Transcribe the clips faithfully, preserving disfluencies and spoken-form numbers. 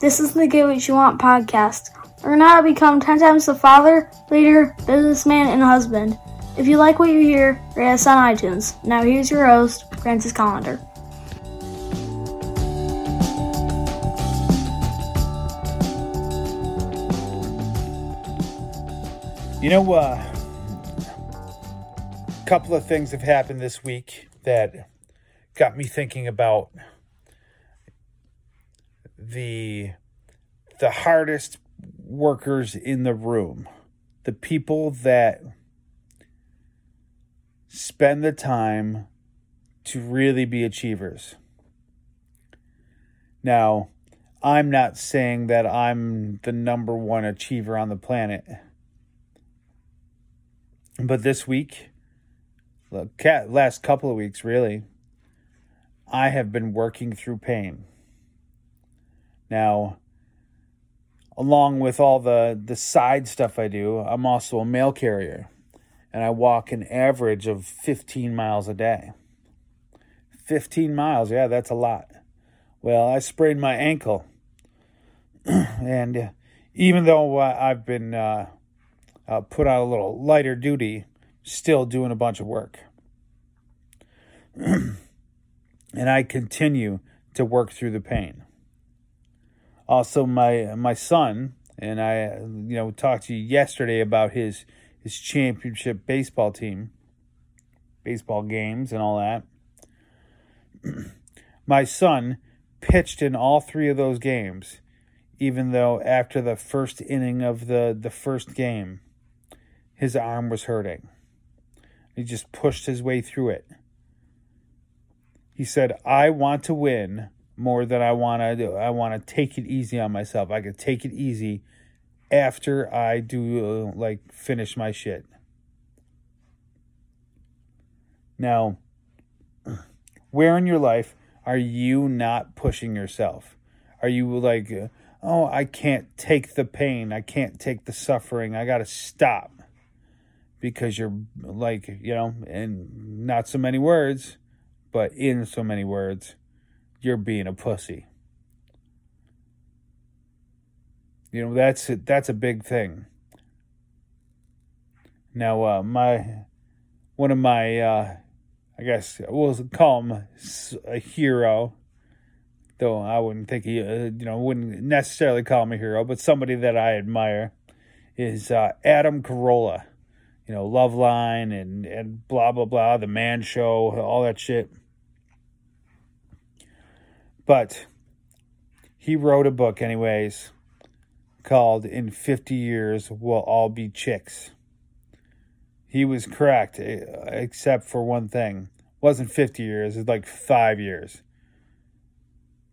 This is the Get What You Want podcast. Learn how to become ten times the father, leader, businessman, and husband. If you like what you hear, rate us on iTunes. Now here's your host, Francis Colander. You know, uh, a couple of things have happened this week that got me thinking about the the hardest workers in the room, the people that spend the time to really be achievers. Now, I'm not saying that I'm the number one achiever on the planet. But this week, last couple of weeks, really, I have been working through pain. Now, along with all the, the side stuff I do, I'm also a mail carrier. And I walk an average of fifteen miles a day. fifteen miles, yeah, that's a lot. Well, I sprained my ankle. And even though uh, I've been... Uh, Uh, put out a little lighter duty, still doing a bunch of work. And I continue to work through the pain. Also, my my son, and I you know, talked to you yesterday about his, his championship baseball team, baseball games and all that. My son pitched in all three of those games, even though after the first inning of the, the first game, his arm was hurting. He just pushed his way through it. He said, I want to win more than I want to do. I want to take it easy on myself. I could take it easy after I do, uh, like, finish my shit. Now, where in your life are you not pushing yourself? Are you, like, oh, I can't take the pain. I can't take the suffering. I got to stop. Because you're like, you know, and not so many words, but in so many words, you're being a pussy. You know, that's a, that's a big thing. Now, uh, my one of my, uh, I guess we'll call him a hero, though I wouldn't think he, uh, you know, wouldn't necessarily call him a hero, but somebody that I admire is uh, Adam Carolla. You know, Loveline and, and blah, blah, blah, The Man Show, all that shit. But he wrote a book anyways called In fifty years We'll All Be Chicks. He was correct, except for one thing. It wasn't fifty years, it was like five years.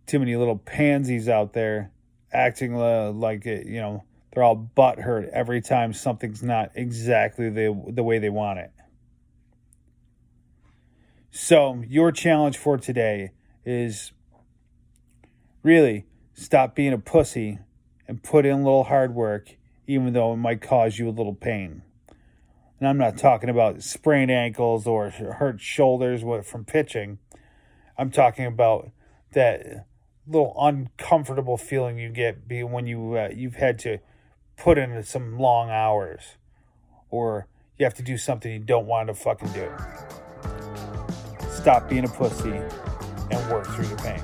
Too many little pansies out there acting like, you know, they're all butthurt every time something's not exactly the, the way they want it. So your challenge for today is really stop being a pussy and put in a little hard work, even though it might cause you a little pain. And I'm not talking about sprained ankles or hurt shoulders from pitching. I'm talking about that little uncomfortable feeling you get when you, uh, you've had to put in some long hours, or you have to do something you don't want to fucking do. Stop being a pussy and work through the pain.